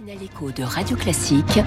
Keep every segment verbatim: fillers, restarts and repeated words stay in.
Matinale écho de Radio Classique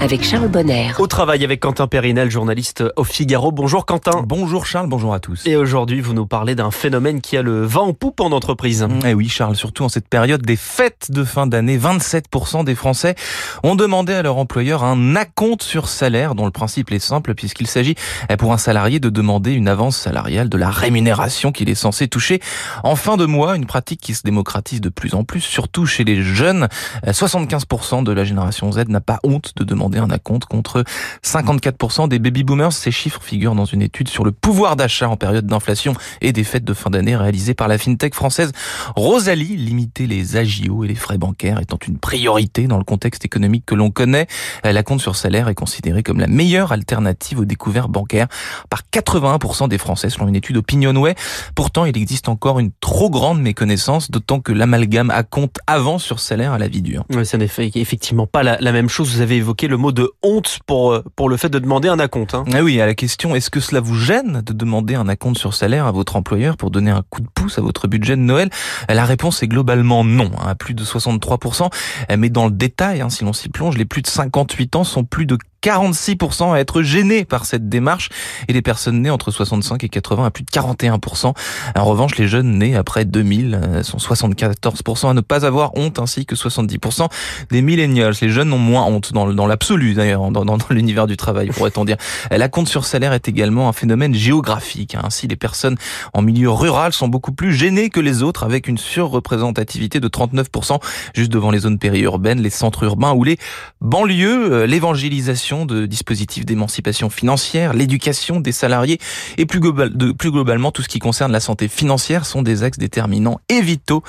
avec Charles Bonner. Au travail avec Quentin Perrinel, journaliste au Figaro. Bonjour Quentin. Bonjour Charles, bonjour à tous. Et aujourd'hui, vous nous parlez d'un phénomène qui a le vent en poupe en entreprise. Eh oui Charles, surtout en cette période des fêtes de fin d'année, vingt-sept pour cent des Français ont demandé à leur employeur un acompte sur salaire dont le principe est simple puisqu'il s'agit pour un salarié de demander une avance salariale de la rémunération qu'il est censé toucher en fin de mois, une pratique qui se démocratise de plus en plus, surtout chez les jeunes. soixante-quinze pour cent de la génération Z n'a pas honte de demander un acompte contre cinquante-quatre pour cent des baby boomers. Ces chiffres figurent dans une étude sur le pouvoir d'achat en période d'inflation et des fêtes de fin d'année réalisée par la fintech française Rosalie. Limiter les agios et les frais bancaires étant une priorité dans le contexte économique que l'on connaît, l'acompte sur salaire est considéré comme la meilleure alternative aux découvertes bancaires par quatre-vingt-un pour cent des Français selon une étude OpinionWay. Pourtant, il existe encore une trop grande méconnaissance, d'autant que l'amalgame acompte avant sur salaire à la vie dure. Oui, c'est en effet effectivement pas la, la même chose. Vous avez évoqué le mot de honte pour, pour le fait de demander un acompte. Hein. Ah oui, à la question, est-ce que cela vous gêne de demander un acompte sur salaire à votre employeur pour donner un coup de pouce à votre budget de Noël ? La réponse est globalement non, à plus de soixante-trois pour cent. Mais dans le détail, si l'on s'y plonge, les plus de cinquante-huit ans sont plus de quarante-six pour cent à être gênés par cette démarche et les personnes nées entre soixante-cinq et quatre-vingts à plus de quarante et un pour cent. En revanche, les jeunes nés après deux mille sont soixante-quatorze pour cent à ne pas avoir honte, ainsi que soixante-dix pour cent des millennials. Les jeunes ont moins honte dans, dans l'absolu d'ailleurs, dans, dans, dans l'univers du travail, pourrait-on dire. L'acompte sur salaire est également un phénomène géographique. Ainsi, les personnes en milieu rural sont beaucoup plus gênées que les autres, avec une surreprésentativité de trente-neuf pour cent juste devant les zones périurbaines, les centres urbains ou les banlieues. L'évangélisation de dispositifs d'émancipation financière, l'éducation des salariés et plus, global, de, plus globalement tout ce qui concerne la santé financière sont des axes déterminants et vitaux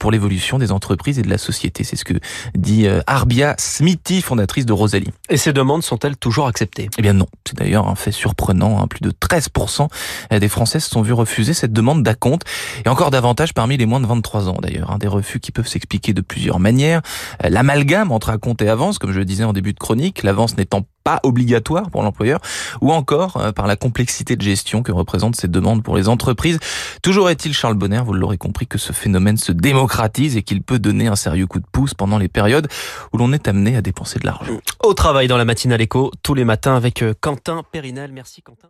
pour l'évolution des entreprises et de la société. C'est ce que dit Arbia Smithy, fondatrice de Rosalie. Et ces demandes sont-elles toujours acceptées ? Eh bien non, c'est d'ailleurs un fait surprenant. Hein. Plus de treize pour cent des Français se sont vus refuser cette demande d'acompte et encore davantage parmi les moins de vingt-trois ans d'ailleurs. Hein. Des refus qui peuvent s'expliquer de plusieurs manières. L'amalgame entre acompte et avance, comme je le disais en début de chronique, l'avance n'étant pas pas obligatoire pour l'employeur, ou encore euh, par la complexité de gestion que représentent ces demandes pour les entreprises. Toujours est-il, Charles Bonner, vous l'aurez compris, que ce phénomène se démocratise et qu'il peut donner un sérieux coup de pouce pendant les périodes où l'on est amené à dépenser de l'argent. Au travail dans la matinale écho, tous les matins avec Quentin Perrinel. Merci Quentin.